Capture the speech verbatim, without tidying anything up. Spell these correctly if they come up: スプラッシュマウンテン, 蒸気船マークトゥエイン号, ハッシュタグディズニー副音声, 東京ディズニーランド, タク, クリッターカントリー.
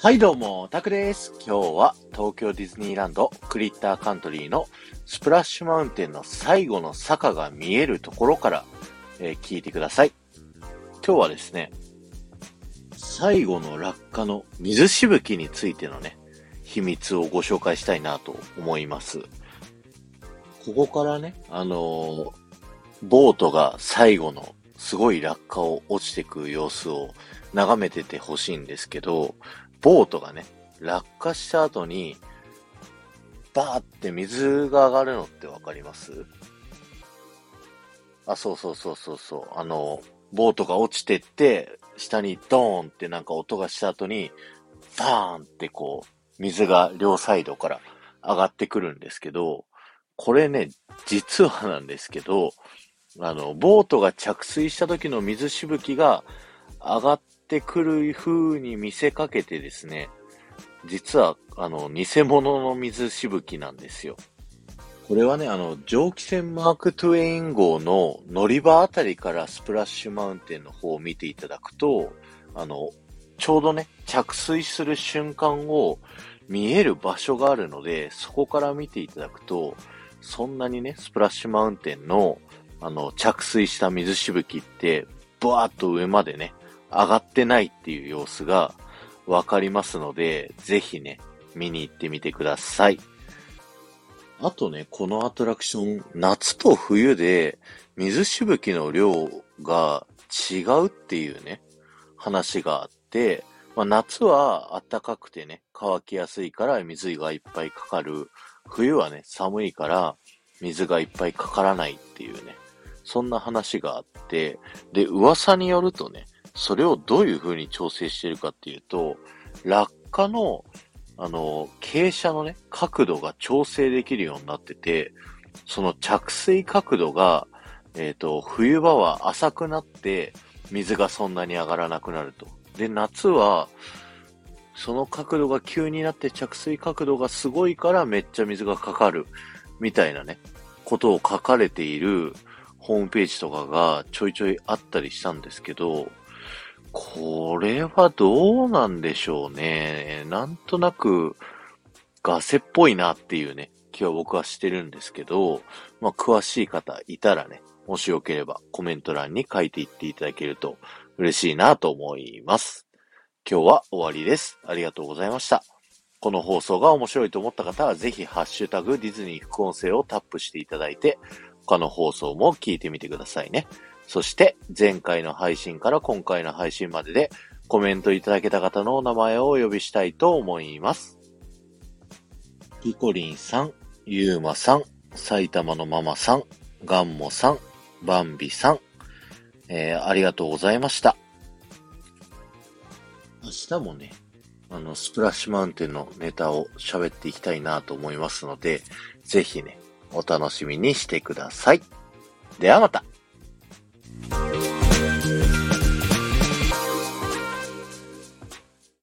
はいどうも、タクです。今日は東京ディズニーランドクリッターカントリーのスプラッシュマウンテンの最後の坂が見えるところから、えー、聞いてください。今日はですね、最後の落下の水しぶきについてのね、秘密をご紹介したいなと思います。ここからね、あのー、ボートが最後のすごい落下を落ちてく様子を眺めててほしいんですけど、ボートがね、落下した後に、バーって水が上がるのってわかります？あ、そうそうそうそうそう。あの、ボートが落ちてって、下にドーンってなんか音がした後に、バーンってこう、水が両サイドから上がってくるんですけど、これね、実はなんですけど、あの、ボートが着水した時の水しぶきが上がって、ってくる風に見せかけてですね、実はあの偽物の水しぶきなんですよ。これはね、あの蒸気船マークトゥエイン号の乗り場あたりからスプラッシュマウンテンの方を見ていただくと、あのちょうどね、着水する瞬間を見える場所があるので、そこから見ていただくと、そんなにね、スプラッシュマウンテンのあの着水した水しぶきってブワーッと上までね、上がってないっていう様子がわかりますので、ぜひね、見に行ってみてください。あとね、このアトラクション、夏と冬で水しぶきの量が違うっていうね、話があって、まあ、夏は暖かくてね、乾きやすいから水がいっぱいかかる。冬はね、寒いから水がいっぱいかからないっていうね、そんな話があって、で、噂によるとね、それをどういう風に調整してるかっていうと、落下の、あの、傾斜のね、角度が調整できるようになってて、その着水角度が、えっと、冬場は浅くなって、水がそんなに上がらなくなると。で、夏は、その角度が急になって着水角度がすごいからめっちゃ水がかかる、みたいなね、ことを書かれているホームページとかがちょいちょいあったりしたんですけど、これはどうなんでしょうね。なんとなくガセっぽいなっていうね、気は僕はしてるんですけど、まあ詳しい方いたらね、もしよければコメント欄に書いていっていただけると嬉しいなと思います。今日は終わりです。ありがとうございました。この放送が面白いと思った方はぜひハッシュタグディズニー副音声をタップしていただいて、他の放送も聞いてみてくださいね。そして前回の配信から今回の配信まででコメントいただけた方のお名前をお呼びしたいと思います。ピコリンさん、ユーマさん、埼玉のママさん、ガンモさん、バンビさん、えー、ありがとうございました。明日もね、あのスプラッシュマウンテンのネタを喋っていきたいなと思いますので、ぜひね、お楽しみにしてください。ではまた。